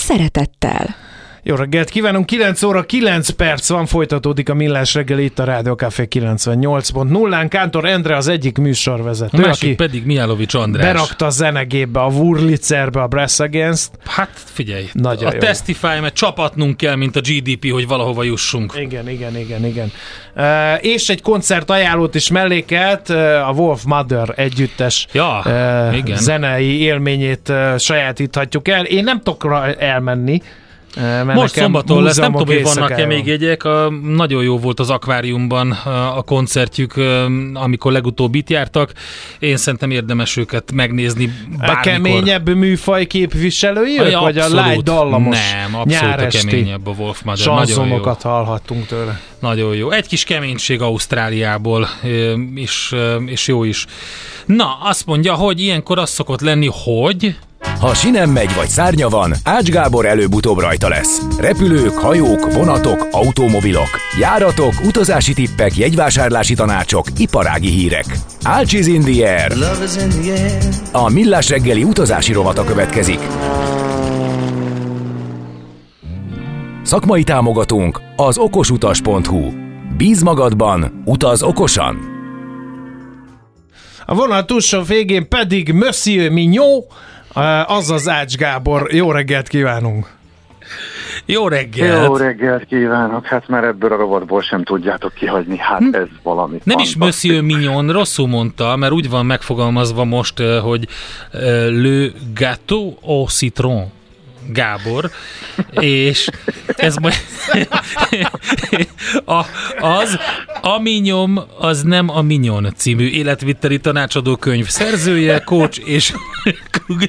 szeretettel! Jó reggelt kívánunk, 9 óra 9 perc van, folytatódik a Millás reggeli itt a Rádió Café 98.0-án. Kántor Endre az egyik műsorvezető, aki pedig Mijálovics András. Berakta a zenegépbe, a Wurlitzerbe, a Brass Against. Hát figyelj, nagyon a jó. Testify, mert csapatnunk kell, mint a GDP, hogy valahova jussunk. Igen. És egy koncertajánlót is mellékelt, a Wolfmother együttes zenei élményét sajátíthatjuk el. Én nem tudok elmenni. Most szombaton lesz, nem tudom, hogy vannak-e még jegyek. Nagyon jó volt az akváriumban a koncertjük, amikor legutóbb itt jártak. Én szerintem érdemes őket megnézni bármikor. A keményebb műfaj képviselői ők, vagy a lágy dallamos nyáresti? Nem, abszolút a keményebb a Wolfmother. Sanzonokat hallhattunk tőle. Nagyon jó. Egy kis keménység Ausztráliából, és jó is. Na, azt mondja, hogy ilyenkor az szokott lenni, hogy... Ha sinem megy vagy szárnya van, Ács Gábor előbb-utóbb rajta lesz. Repülők, hajók, vonatok, automobilok, járatok, utazási tippek, jegyvásárlási tanácsok, iparági hírek. ÁCS IS IN THE AIR. A Millás reggeli utazási rovata következik. Szakmai támogatónk az okosutas.hu. Bíz magadban, utaz okosan! A vonal túlsó végén pedig Monsieur Mignon, azaz Ács Gábor. Jó reggelt kívánunk! Jó reggelt! Jó reggelt kívánok! Hát már ebből a rovatból sem tudjátok kihagyni, hát ez valami. Nem fantasztik. Is Monsieur Mignon, rosszul mondta, mert úgy van megfogalmazva most, hogy Le gâteau au citron. Gábor, és ez majd az Ami nyom az nem a minyon című életviteli tanácsadó könyv szerzője, coach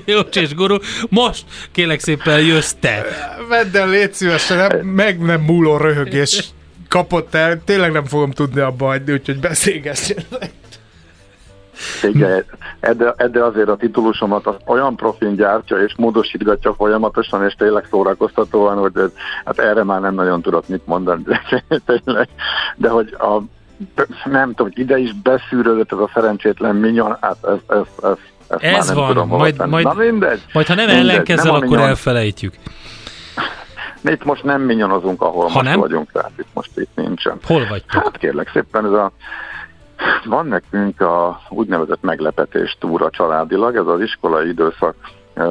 és guru. Most kérlek szépen jössz te. Vedd el, légy szívesen, meg nem múló röhögés kapott el, tényleg nem fogom tudni abba hagyni, úgyhogy beszélgessenek. Igen, de azért a titulusomat az olyan profin gyártja és módosítgatja folyamatosan, és tényleg szórakoztatóan, hogy ez, hát erre már nem nagyon tudok mit mondani, de hogy a, nem tudom, ide is beszűrődött ez a szerencsétlen minyon, hát ez van, tudom, majd, na, majd ha nem ellenkezzel, akkor minyon. Elfelejtjük. Itt most nem minyonozunk, ahol ha most nem vagyunk, tehát itt most itt nincsen. Hol vagytok? Hát kérlek szépen, ez a van nekünk a úgynevezett meglepetés túra családilag, ez az iskolai időszak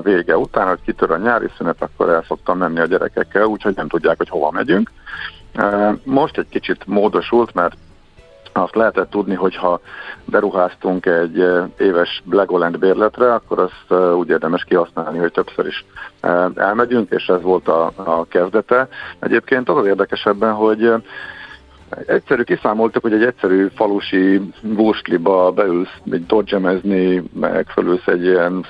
vége után, hogy kitör a nyári szünet, akkor el szoktam menni a gyerekekkel, úgyhogy nem tudják, hogy hova megyünk. Most egy kicsit módosult, mert azt lehetett tudni, hogy ha beruháztunk egy éves Legoland bérletre, akkor azt úgy érdemes kihasználni, hogy többször is elmegyünk, és ez volt a kezdete. Egyébként az az érdekesebben, hogy egyszerű kiszámoltuk, hogy egy egyszerű falusi búrsliba beülsz, egy dodzsemezni, meg fölülsz egy ilyen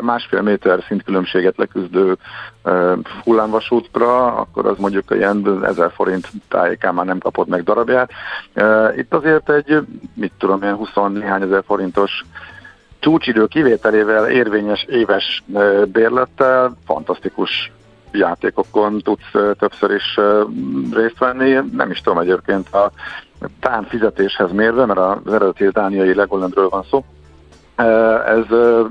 másfél méter szintkülönbséget leküzdő hullámvasútra, akkor az mondjuk ilyen 1000 forint tájékán már nem kapod meg darabját. Itt azért egy, mit tudom, ilyen 20 néhány ezer forintos csúcsidő kivételével érvényes éves bérlettel fantasztikus játékokon tudsz többször is részt venni. Nem is tudom egyébként a tán fizetéshez mérve, mert az eredeti dániai Legolandről van szó. Ez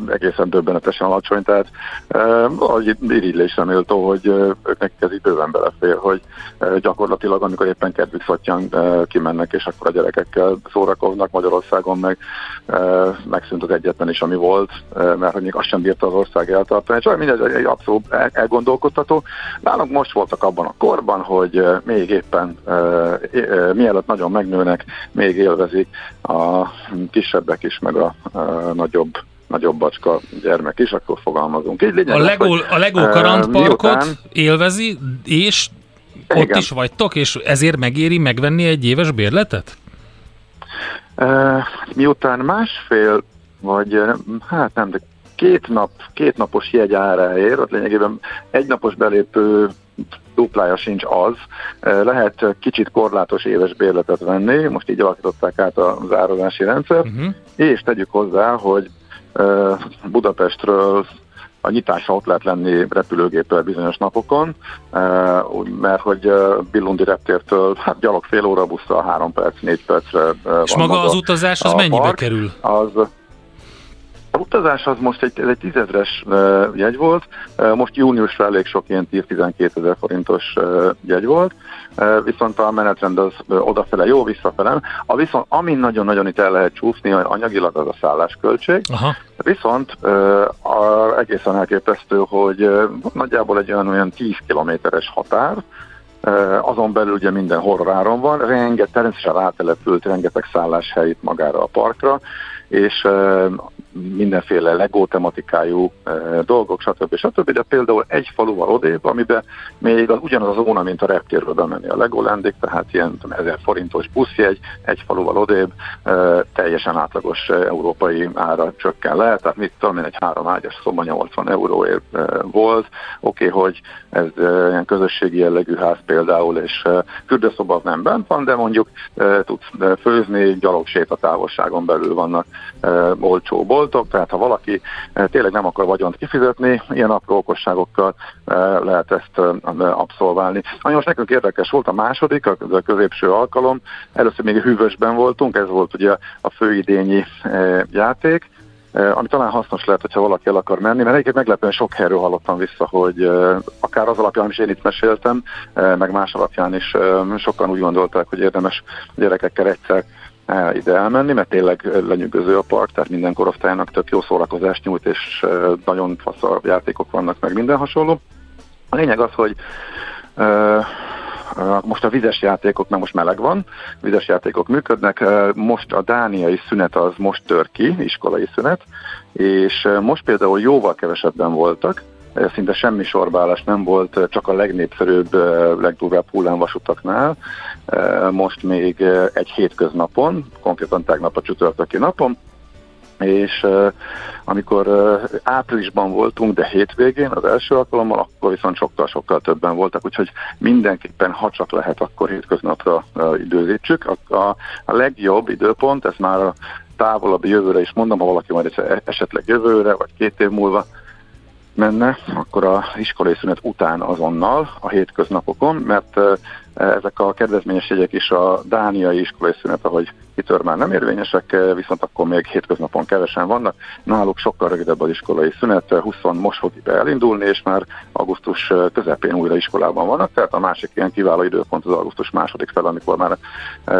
egészen döbbenetesen alacsony, tehát az irigylésre méltó, hogy őknek ez így bőven belefér, hogy gyakorlatilag amikor éppen kedvük szottyan kimennek, és akkor a gyerekekkel szórakoznak. Magyarországon meg megszűnt az egyetlen is, ami volt, mert hogy még azt sem bírta az ország eltartani. Csak mindegy, egy abszolút elgondolkodtató. Nálunk most voltak abban a korban, hogy még éppen mielőtt nagyon megnőnek, még élvezik a kisebbek is, meg a nagyobb bacska gyermek is, akkor fogalmazunk. Így lényeg, a Lego kalandparkot élvezi, és igen, ott is vagytok, és ezért megéri megvenni egy éves bérletet? Miután másfél, vagy hát nem, de kétnapos jegy áráért, ott lényegében egynapos belépő duplája sincs az. Lehet kicsit korlátos éves bérletet venni, most így alakították át az árazási rendszert, és tegyük hozzá, hogy Budapestről a nyitásra ott lehet lenni repülőgéppel bizonyos napokon, mert hogy Billundi Reptértől gyalog fél óra, busszal 3 perc, 4 percre van. És maga az utazás az mennyibe kerül? Az utazás az most egy 10 000-es jegy volt, most júniusra elég sok ilyen 10-12 000 forintos jegy volt, viszont a menetrend az odafele jó, visszafele. Viszont ami nagyon-nagyon itt el lehet csúszni, anyagilag az a szállásköltség. Aha. Viszont egészen elképesztő, hogy nagyjából egy olyan 10 kilométeres határ, azon belül ugye minden horroráron van, természetesen rátelepült rengeteg szálláshely itt magára a parkra, és mindenféle LEGO tematikájú dolgok, stb. De például egy faluval odébb, amiben még ugyanaz a zóna, mint a reptérről bemenni a Legolandig, tehát ilyen 1000 forintos buszjegy, egy faluval odébb teljesen átlagos európai ára csökken le, tehát mit tudom én, egy 3 ágyas szoba 80 euróért volt, hogy ez ilyen közösségi jellegű ház például, és fürdőszoba nem bent van, de mondjuk tudsz főzni, gyalogséta távolságon belül vannak olcsó boltok, tehát ha valaki tényleg nem akar vagyont kifizetni, ilyen apró okosságokkal lehet ezt abszolválni. Ami most nekünk érdekes volt, a második, a középső alkalom, először még Hűvösben voltunk, ez volt ugye a főidényi játék, ami talán hasznos lehet, hogyha valaki el akar menni, mert egyébként meglepően sok helyről hallottam vissza, hogy akár az alapján, amit én itt meséltem, meg más alapján is sokan úgy gondolták, hogy érdemes gyerekekkel egyszer ide elmenni, mert tényleg lenyűgöző a park, tehát minden korosztálynak tök jó szórakozást nyújt, és nagyon fasz játékok vannak, meg minden hasonló. A lényeg az, hogy most a vizes játékok, mert most meleg van, vizes játékok működnek, most a dániai szünet az most tör ki, iskolai szünet, és most például jóval kevesebben voltak, szinte semmi sorbálás nem volt, csak a legnépszerűbb, legdurvább hullámvasutaknál. Most még egy hétköznapon, konkrétan tegnap a csütörtöki napon, és amikor áprilisban voltunk, de hétvégén az első alkalommal, akkor viszont sokkal-sokkal többen voltak, úgyhogy mindenképpen, ha csak lehet, akkor hétköznapra időzítsük. A legjobb időpont, ez már a távolabbi jövőre is mondom, ha valaki majd esetleg jövőre, vagy 2 év múlva menne, akkor a iskolai szünet után azonnal a hétköznapokon, mert ezek a kedvezményes jegyek is a dániai iskolai szünet, ahogy kitör, már nem érvényesek, viszont akkor még hétköznapon kevesen vannak. Náluk sokkal rövidebb az iskolai szünet, 20 most fog be elindulni, és már augusztus közepén újra iskolában vannak, tehát a másik ilyen kiváló időpont az augusztus második fel, amikor már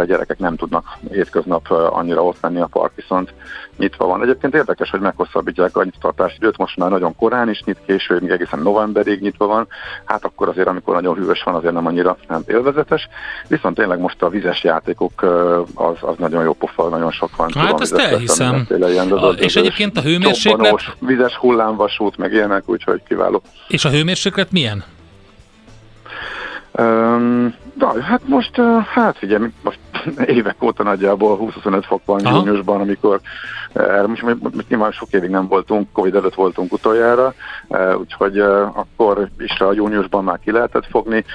gyerekek nem tudnak hétköznap annyira ott menni, a park viszont nyitva van. Egyébként érdekes, hogy meghosszabbítják a nyitvatartási időt, most már nagyon korán is nyit, később még egészen novemberig nyitva van, hát akkor azért, amikor nagyon hűvös van, azért nem annyira élvezetes, viszont tényleg most a vizes játékok az nagyon jó pofa, nagyon sok van. Hát ezt elhiszem. És egyébként a hőmérséklet? Csobbanós, vizes hullámvasút, meg ilyenek, úgyhogy kiváló. És a hőmérséklet milyen? Figyelj, most évek óta nagyjából 20-25 fok van júniusban, amikor most nyilván sok évig nem voltunk, Covid előtt voltunk utoljára, úgyhogy akkor is a júniusban már ki lehetett fogni.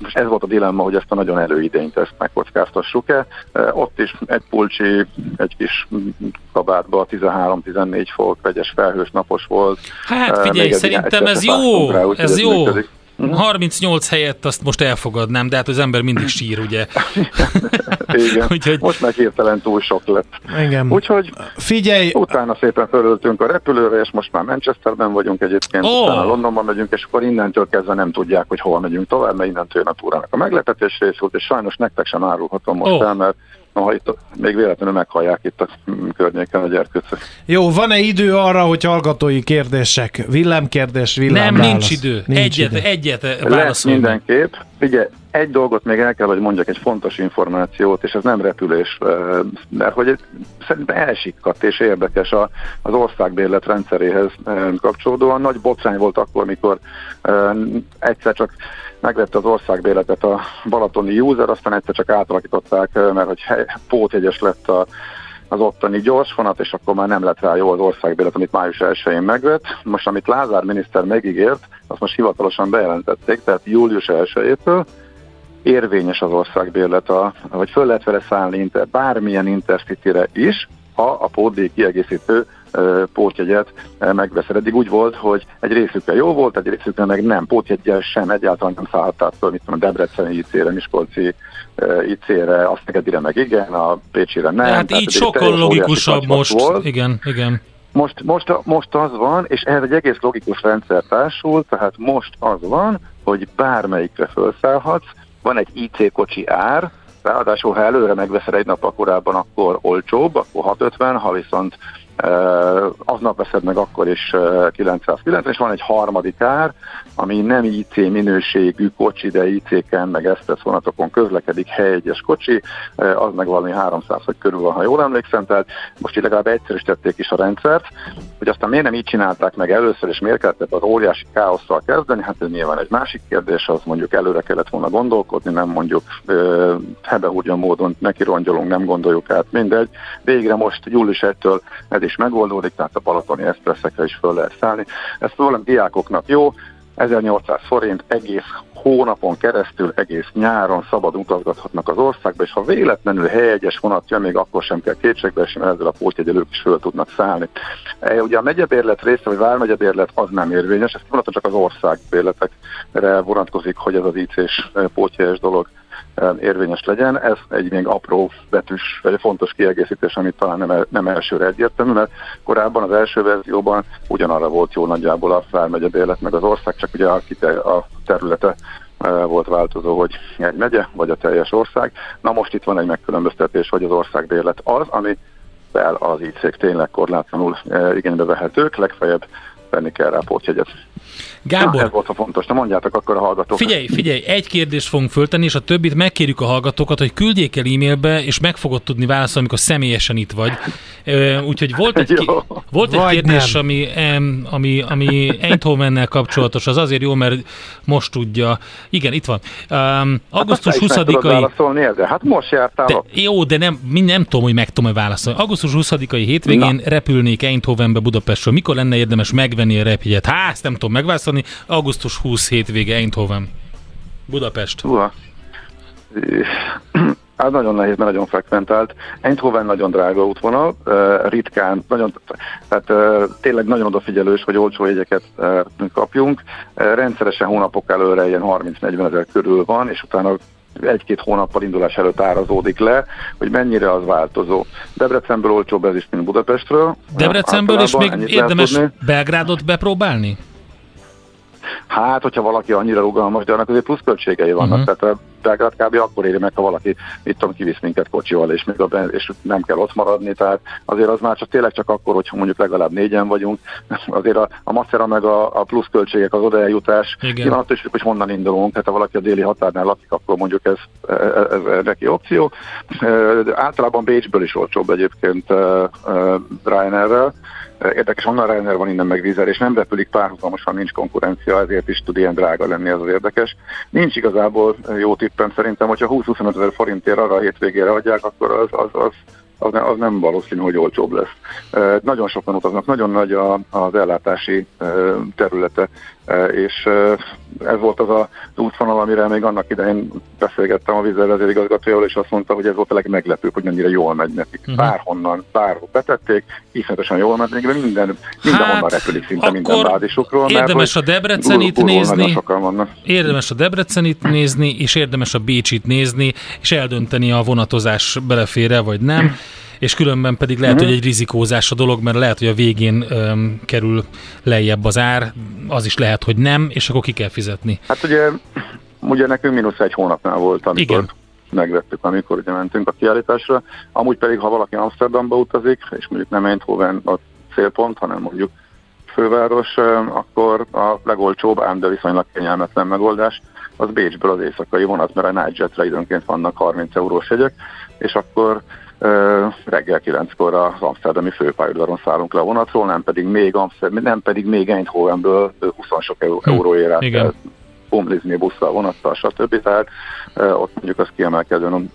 Most ez volt a dilemma, hogy ezt a nagyon előidényt ezt megkockáztassuk-e. Ott is egy pulcsi, egy kis kabátba 13-14 fok, vegyes felhős napos volt. Hát figyelj, szerintem ez jó, rá, ez jó. Működik. 38 helyett azt most elfogadnám, de hát az ember mindig sír, ugye? Igen, úgyhogy... most meg hirtelen túl sok lett. Igen. Úgyhogy figyelj... utána szépen fölöltünk a repülőre, és most már Manchesterben vagyunk egyébként, utána Londonban megyünk, és akkor innentől kezdve nem tudják, hogy hol megyünk tovább, mert innentől a túrának a meglepetés rész volt, és sajnos nektek sem árulhatom most el, mert itt, még véletlenül meghallják itt a környéken a gyerkőcök. Jó, van-e idő arra, hogy hallgatói kérdések? Villámkérdés, villámválasz. Nem, nincs idő. Egyet válaszolni. Mindenképp. Figyelj, egy dolgot még el kell, hogy mondjak, egy fontos információt, és ez nem repülés, mert hogy szerintem elsikkadt és érdekes az országbérlet rendszeréhez kapcsolódóan. Nagy botrány volt akkor, mikor egyszer csak megvette az országbérletet a balatoni user, aztán egyszer csak átalakították, mert hogy pótjegyes lett a az ottani gyorsvonat, és akkor már nem lett rá jó az országbélet, amit május 1-én megvett. Most, amit Lázár miniszter megígért, azt most hivatalosan bejelentették, tehát július 1-től érvényes az országbérlet, vagy föl lehet vele szállni bármilyen Intercity-re is, ha a pótdíj kiegészítő pótjegyet megveszed. Eddig úgy volt, hogy egy részükre jó volt, egy részükre meg nem. Pótjegyel sem egyáltalán nem szállhattál föl, mit tudom, a debreceni IC-re, Miskolci IC-re, azt Szegedire meg igen, a Pécsire nem. De hát így sokkal logikusabb most. Volt. Igen, igen. Most az van, és ez egy egész logikus rendszer társul, tehát most az van, hogy bármelyikre felszállhatsz, van egy IC kocsi ár, ráadásul, ha előre megveszed egy nappal korábban, akkor olcsóbb, akkor 650, ha viszont aznap veszed meg, akkor is 990, és van egy harmadik ár, ami nem IC minőségű kocsi, de IC-ken, meg expressz vonatokon közlekedik, helyegyes kocsi, az meg valami 300 körül van, ha jól emlékszem, tehát most így legalább egyszerűsítették is a rendszert, hogy aztán miért nem így csinálták meg először, és miért kellett az óriási káosszal kezdeni, hát ez nyilván egy másik kérdés, az mondjuk előre kellett volna gondolkodni, nem mondjuk hebehúrgyan módon neki rongyolunk, nem gondoljuk át, mindegy. Végre most július 1-től ez is megoldódik, tehát a balatoni expresszekre is föl lehet szállni. Ez valami diákoknak jó, 1800 forint egész hónapon keresztül, egész nyáron szabad utazgathatnak az országba, és ha véletlenül helyegyes vonat jön, még akkor sem kell kétségbe esni, mert ezzel a pótjeggyel ők is föl tudnak szállni. Ugye a megyebérlet része, vagy vármegyebérlet az nem érvényes, ez pontosan csak az országbérletekre vonatkozik, hogy ez az IC-s pótjegyes dolog érvényes legyen. Ez egy még apró betűs, vagy fontos kiegészítés, amit talán nem elsőre egyértelmű, mert korábban az első verzióban ugyanarra volt jó nagyjából a vármegyebérlet, meg az ország, csak ugye a területe volt változó, hogy egy megye, vagy a teljes ország. Na most itt van egy megkülönböztetés, hogy az országbérlet az, ami fel az IC-k tényleg korlátlanul igénybe vehetők, legfeljebb venni kell rá pótjegyet. Gábor, ez volt a fontos, de mondjátok akkor a hallgatók. Figyelj, egy kérdést fogunk föltenni, és a többit megkérjük a hallgatókat, hogy küldjék el e-mailbe, és meg fogod tudni válaszolni, amikor személyesen itt vagy. Úgyhogy volt egy kérdés, ami Eindhovennel kapcsolatos, az azért jó, mert most tudja. Igen, itt van. Augusztus 20-ai... Hát most jártál. Jó, de nem tudom, hogy meg tudom-e válaszolni. Augusztus 20-ai hétvégén repülnék Eindhovenbe Budapestről. Mikor lenne érdemes megvenni a repjegyet? Hát, nem tudom megválaszolni. Augusztus 20 hétvége Eindhoven. Budapest. Hát nagyon nehéz, mert nagyon frekventált. Eindhoven nagyon drága útvonal, ritkán, nagyon, tehát tényleg nagyon odafigyelős, hogy olcsó jegyeket kapjunk. Rendszeresen hónapok előre ilyen 30-40 ezer körül van, és utána egy-két hónappal indulás előtt árazódik le, hogy mennyire az változó. Debrecenből olcsóbb ez is, mint Budapestről. Debrecenből, és még érdemes Belgrádot bepróbálni? Hát, hogyha valaki annyira rugalmas, de annak azért pluszköltségei vannak, tehát Belgrád kb. Akkor éri meg, ha valaki, mit tudom, kivisz minket kocsival, és, és nem kell ott maradni, tehát azért az már tényleg csak akkor, hogyha mondjuk legalább négyen vagyunk, azért a macera meg a pluszköltségek, az odaeljutás, én attól is, hogy honnan indulunk, tehát ha valaki a déli határnál lakik, akkor mondjuk ez neki opció. Általában Bécsből is olcsóbb egyébként Ryanairrel. Érdekes, onnan Ryanair van, innen meg Wizz Air, és nem repülik párhuzamosan, nincs konkurencia, ezért is tud ilyen drága lenni, ez az érdekes. Nincs igazából jó tippem szerintem, hogyha 20-25 ezer forintért arra a hétvégére adják, akkor az nem valószínű, hogy olcsóbb lesz. Nagyon sokan utaznak, nagyon nagy az ellátási területe, és ez volt az útvonal, amire még annak idején beszélgettem a Wizz Air vezérigazgatójával, és azt mondta, hogy ez volt a legmeglepőbb, hogy mennyire jól megy nekik. Bárhonnan, bárhol betették, iszonyatosan jól megy nekik, de mindenhonnan repülik szinte minden bázisukról. Érdemes a Debrecenit nézni, és érdemes a Bécsit nézni, és eldönteni, a vonatozás belefér-e vagy nem. És különben pedig lehet, hogy egy rizikózás a dolog, mert lehet, hogy a végén kerül lejjebb az ár, az is lehet, hogy nem, és akkor ki kell fizetni. Hát ugye nekünk mínusz egy hónapnál volt, amikor megvettük, amikor ugye mentünk a kiállításra. Amúgy pedig, ha valaki Amsterdamba utazik, és mondjuk nem Eindhoven a célpont, hanem mondjuk főváros, akkor a legolcsóbb, ám de viszonylag kényelmetlen megoldás, az Bécsből az éjszakai vonat, mert a Nightjetre időnként vannak 30 eurós jegyek, és akkor reggel 9-kor az amsterdami főpályaudvaron szállunk le a vonatról, nem pedig még Eindhovenből 20 sok euróért át kell omlizni a busszal, a vonattal, stb. Tehát ott mondjuk az kiemelkedően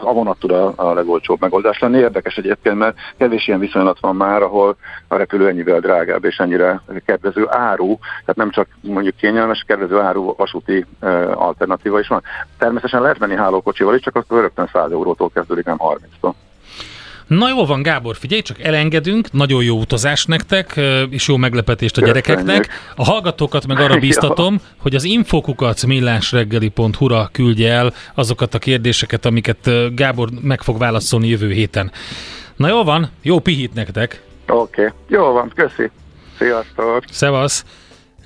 a vonat tud a legolcsóbb megoldás lenni. Érdekes egyébként, mert kevés ilyen viszonylat van már, ahol a repülő ennyivel drágább és ennyire kedvező áru, tehát nem csak mondjuk kényelmes, kedvező áru vasúti alternatíva is van. Természetesen lehet menni hálókocsival is, csak az rögtön 100 eurótól kezdődik, nem 30-tól. Na jól van, Gábor, figyelj, csak elengedünk, nagyon jó utazás nektek, és jó meglepetést a gyerekeknek. A hallgatókat meg arra bíztatom, hogy az info@millásreggeli.hu-ra küldje el azokat a kérdéseket, amiket Gábor meg fog válaszolni jövő héten. Na jól van, jó pihít nektek! Oké, jól van, köszi! Sziasztok! Szevasz!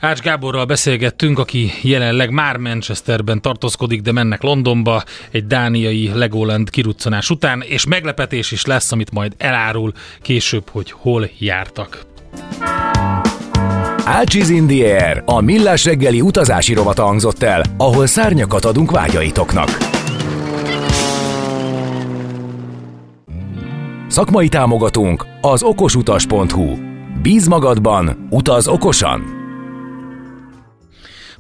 Ács Gáborral beszélgettünk, aki jelenleg már Manchesterben tartózkodik, de mennek Londonba egy dániai Legoland kiruccanás után, és meglepetés is lesz, amit majd elárul később, hogy hol jártak. ÁCS IS IN THE AIR, a Millás reggeli utazási rovata hangzott el, ahol szárnyakat adunk vágyaitoknak. Szakmai támogatónk az okosutas.hu. Bíz magadban, utaz okosan!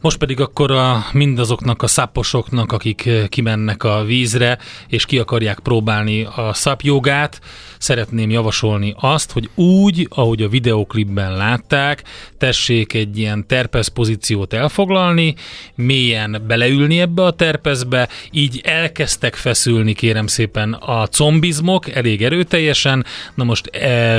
Most pedig akkor mindazoknak a szaposoknak, akik kimennek a vízre, és ki akarják próbálni a szapjogát, szeretném javasolni azt, hogy úgy, ahogy a videóklipben látták, tessék egy ilyen terpesz pozíciót elfoglalni, mélyen beleülni ebbe a terpeszbe, így elkezdtek feszülni, kérem szépen, a combizmok elég erőteljesen. Na most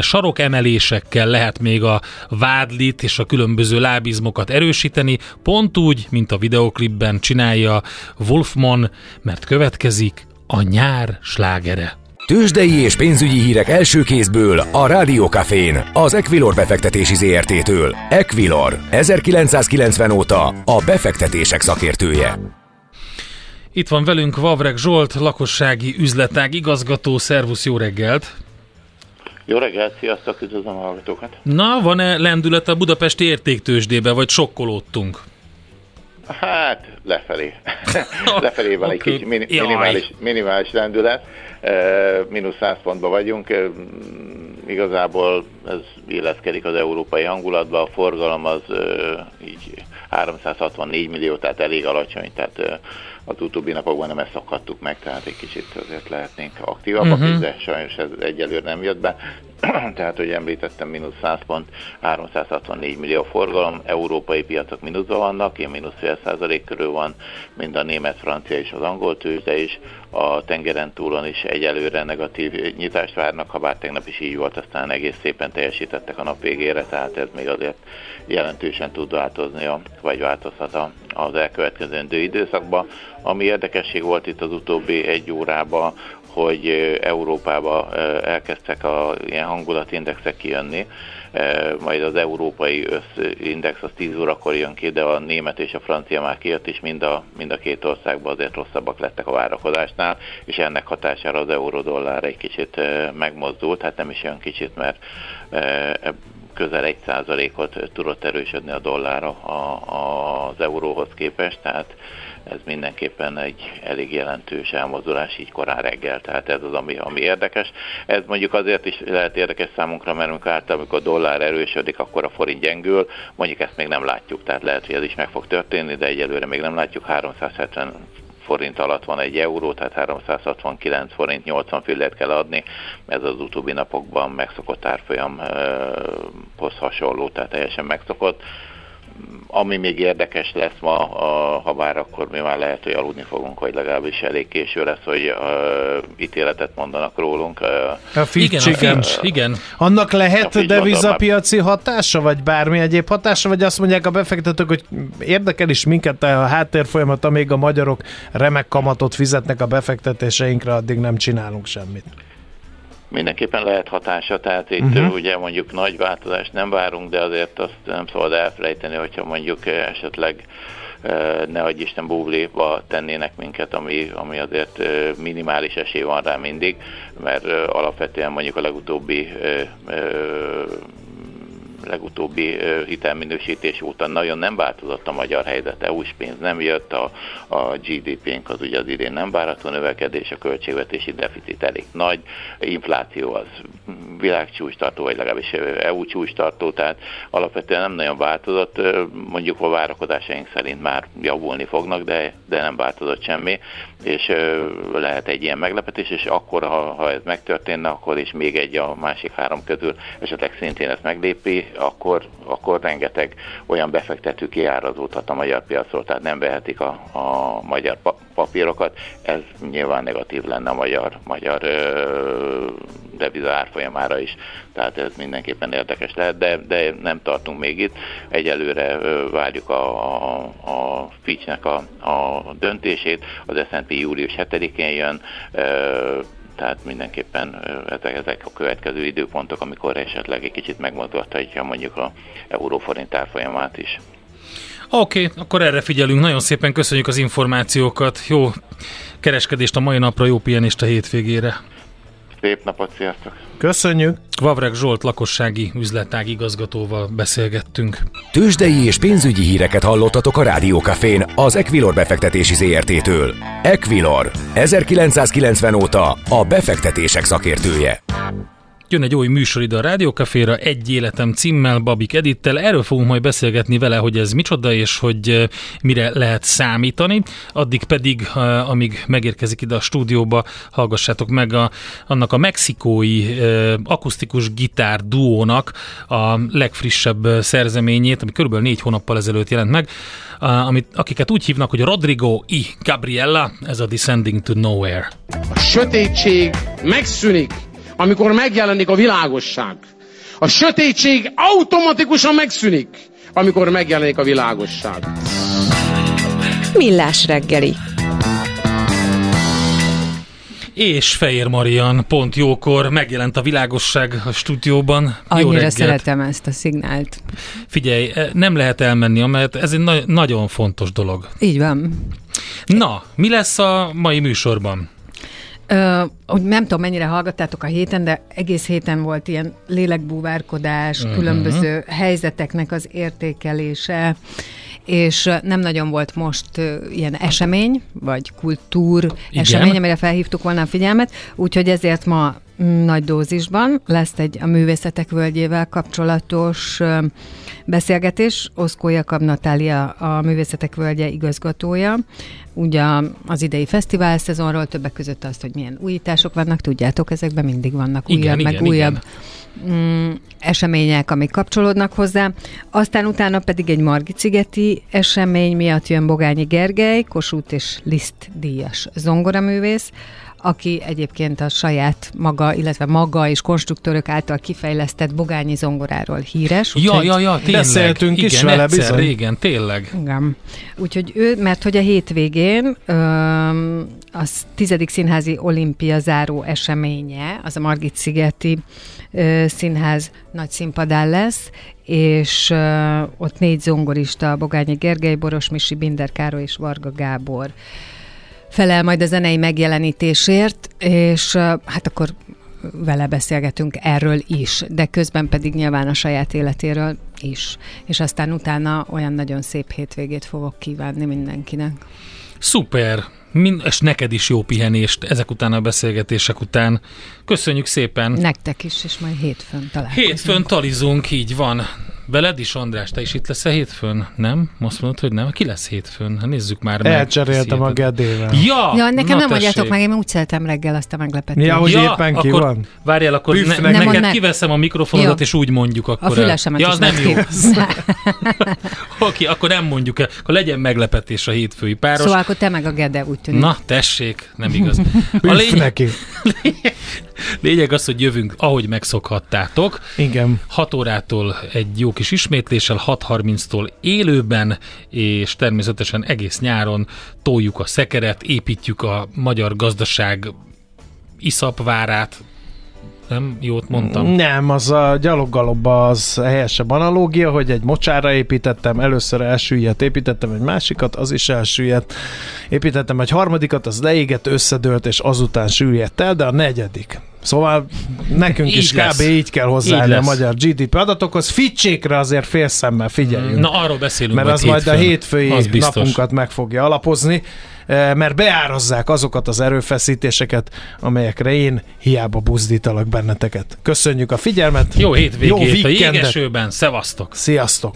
sarokemelésekkel lehet még a vádlit és a különböző lábizmokat erősíteni, pont úgy, mint a videóklipben csinálja Wolfmother, mert következik a nyár slágere. Tőzsdei és pénzügyi hírek első kézből a Rádió Cafén, az Equilor Befektetési Zrt.-től. Equilor, 1990 óta a befektetések szakértője. Itt van velünk Vavrek Zsolt, lakossági üzletág igazgató. Szervusz, jó reggelt! Jó reggelt, sziasztok, üdvözlöm a hallgatókat! Na, van-e lendület a budapesti értéktőzsdébe, vagy sokkolódtunk? Hát, lefelé. Lefelé van egy kicsi minimális lendület. Mínusz 100 pontban vagyunk. Igazából ez illeszkedik az európai hangulatba. A forgalom az így 364 millió, tehát elég alacsony. Tehát az utóbbi napokban nem ezt szakadtuk meg, tehát egy kicsit azért lehetnénk aktívabbak, de sajnos ez egyelőre nem jött be. Tehát, hogy említettem, mínusz 100 pont, 364 millió forgalom, európai piacok mínuszban vannak, ilyen mínusz 1% körül van, mind a német, francia és az angol tőzsde is, a tengeren túlon is egyelőre negatív nyitást várnak, ha bár tegnap is így volt, aztán egész szépen teljesítettek a nap végére, tehát ez még azért jelentősen tud változni, vagy változhat az elkövetkezendő időszakban. Ami érdekesség volt itt az utóbbi egy órában, hogy Európában elkezdtek a ilyen hangulatindexek kijönni, majd az európai összindex az 10 órakor jön ki, de a német és a francia már kijött, és mind a két országban azért rosszabbak lettek a várakozásnál, és ennek hatására az euró-dollár egy kicsit megmozdult, hát nem is olyan kicsit, mert közel 1%-ot tudott erősödni a dollár az euróhoz képest, tehát ez mindenképpen egy elég jelentős elmozdulás így korán reggel, tehát ez az, ami érdekes. Ez mondjuk azért is lehet érdekes számunkra, mert amikor a dollár erősödik, akkor a forint gyengül, mondjuk ezt még nem látjuk, tehát lehet, hogy ez is meg fog történni, de egyelőre még nem látjuk. 370 forint alatt van egy euró, tehát 369 forint 80 fillért kell adni, ez az utóbbi napokban megszokott árfolyamhoz hasonló, tehát teljesen megszokott. Ami még érdekes lesz ma, ha bár akkor mi már lehet, hogy aludni fogunk, vagy legalábbis elég késő lesz, hogy ítéletet mondanak rólunk. A Fitch, igen. Annak lehet devizapiaci hatása, vagy bármi egyéb hatása, vagy azt mondják a befektetők, hogy érdekel is minket a háttérfolyamat, amíg a magyarok remek kamatot fizetnek a befektetéseinkre, addig nem csinálunk semmit. Mindenképpen lehet hatása, tehát itt ugye mondjuk nagy változást nem várunk, de azért azt nem szabad elfelejteni, hogyha mondjuk esetleg ne adj Isten bubléba tennének minket, ami azért minimális esély van rá mindig, mert alapvetően mondjuk a legutóbbi legutóbbi hitelminősítés óta nagyon nem változott a magyar helyzet, EU-s pénz nem jött, a GDP-nk az ugye az idén nem várható növekedés, a költségvetési deficit elég nagy, infláció az világcsúcstartó, vagy legalábbis EU csúcstartó, tehát alapvetően nem nagyon változott, mondjuk a várakozásaink szerint már javulni fognak, de nem változott semmi, és lehet egy ilyen meglepetés, és akkor, ha ez megtörténne, akkor is még egy a másik három közül esetleg szintén ezt meglépi, akkor rengeteg olyan befektető kiárazódhat a magyar piacról, tehát nem vehetik a magyar papírokat, ez nyilván negatív lenne a magyar deviza árfolyamára is, tehát ez mindenképpen érdekes lehet, de nem tartunk még itt, egyelőre várjuk a Fitch-nek a döntését, az S&P július 7-én jön, tehát mindenképpen ezek a következő időpontok, amikor esetleg egy kicsit megmozgathatja mondjuk a euróforint árfolyamát is. Oké, akkor erre figyelünk. Nagyon szépen köszönjük az információkat. Jó kereskedést a mai napra, jó pihenést a hétvégére. Szép napot, sziasztok! Köszönjük! Vavrek Zsolt lakossági üzletág igazgatóval beszélgettünk. Tőzsdei és pénzügyi híreket hallottatok a Rádió Cafén az Equilor Befektetési Zrt-től. Equilor 1990 óta a befektetések szakértője. Jön egy új műsor ide a Rádió Caféra, Egyéletem címmel, Babik Edittel. Erről fogunk majd beszélgetni vele, hogy ez micsoda, és hogy mire lehet számítani. Addig pedig, amíg megérkezik ide a stúdióba, hallgassátok meg annak a mexikói akusztikus gitár duónak a legfrissebb szerzeményét, ami körülbelül 4 hónappal ezelőtt jelent meg, akiket úgy hívnak, hogy Rodrigo y Gabriela, ez a Descending to Nowhere. A sötétség megszűnik, amikor megjelenik a világosság. A sötétség automatikusan megszűnik, amikor megjelenik a világosság. Millás reggeli. És Fejér Marian pont jókor megjelent a világosság a stúdióban. Annyira szeretem ezt a szignált. Figyelj, nem lehet elmenni, mert ez egy nagyon fontos dolog. Így van. Na, mi lesz a mai műsorban? Nem tudom, mennyire hallgattátok a héten, de egész héten volt ilyen lélekbúvárkodás, különböző helyzeteknek az értékelése, és nem nagyon volt most ilyen esemény, vagy esemény, amire felhívtuk volna a figyelmet, úgyhogy ezért ma nagy dózisban lesz egy a művészetek völgyével kapcsolatos beszélgetés. Oszkó Jakab Natália a művészetek völgye igazgatója. Ugye az idei fesztivál szezonról, többek között azt, hogy milyen újítások vannak, tudjátok, ezekben mindig vannak újabb események, amik kapcsolódnak hozzá. Aztán utána pedig egy Margit-szigeti esemény miatt jön Bogányi Gergely, Kossuth és Liszt díjas zongoraművész, aki egyébként a saját maga és konstruktőrök által kifejlesztett bogányi zongoráról híres. Tényleg. Beszéltünk is vele bizony. Régen, tényleg. Igen. Úgyhogy mert hogy a hétvégén a 10. Színházi Olimpia záró eseménye, az a Margit-szigeti színház nagy színpadán lesz, és ott 4 zongorista, Bogányi Gergely, Boros Misi, Binder Károly és Varga Gábor felel majd a zenei megjelenítésért, és hát akkor vele beszélgetünk erről is, de közben pedig nyilván a saját életéről is. És aztán utána olyan nagyon szép hétvégét fogok kívánni mindenkinek. Szuper! És neked is jó pihenést ezek után a beszélgetések után. Köszönjük szépen! Nektek is, és majd hétfőn találkozunk. Hétfőn talizunk, így van. Veled is, András, te is itt leszel hétfőn? Nem? Most mondod, hogy nem? Ki lesz hétfőn? Nézzük már meg. Elcseréltem a Gedével. Ja, nekem nem adjátok meg, én úgy szeltem reggel azt a meglepetést. Ja, hogy éppen ki van? Várjál, akkor neked kiveszem a mikrofonodat, és úgy mondjuk akkor. A fülesemet is nem jó. Oké, akkor nem mondjuk el. Akkor legyen meglepetés a hétfői páros. Szóval akkor te meg a Gede, úgy tűnik. Na, tessék, nem igaz. Lényeg az, hogy jövünk, ahogy megszokhattátok. Igen. 6 órától egy jó kis ismétléssel, 6:30-tól élőben, és természetesen egész nyáron toljuk a szekeret, építjük a magyar gazdaság iszapvárát. Nem? Jót mondtam? Nem, az a gyaloggalobba az helyesebb analógia, hogy egy mocsárra építettem, először elsüllyedt, építettem egy másikat, az is elsüllyedt, építettem egy harmadikat, az leégett, összedőlt, és azután süllyedt el, de a negyedik Szóval nekünk így is lesz. Kb. Így kell hozzáállni a magyar GDP adatokhoz. Ficsékre azért félszemmel figyeljünk. Na, arról beszélünk. Mert az hétfőn. Majd a hétfői napunkat meg fogja alapozni, mert beárazzák azokat az erőfeszítéseket, amelyekre én hiába buzdítalak benneteket. Köszönjük a figyelmet! Jó hétvégét! Jó weekendet. A jégesőben! Szevasztok! Sziasztok!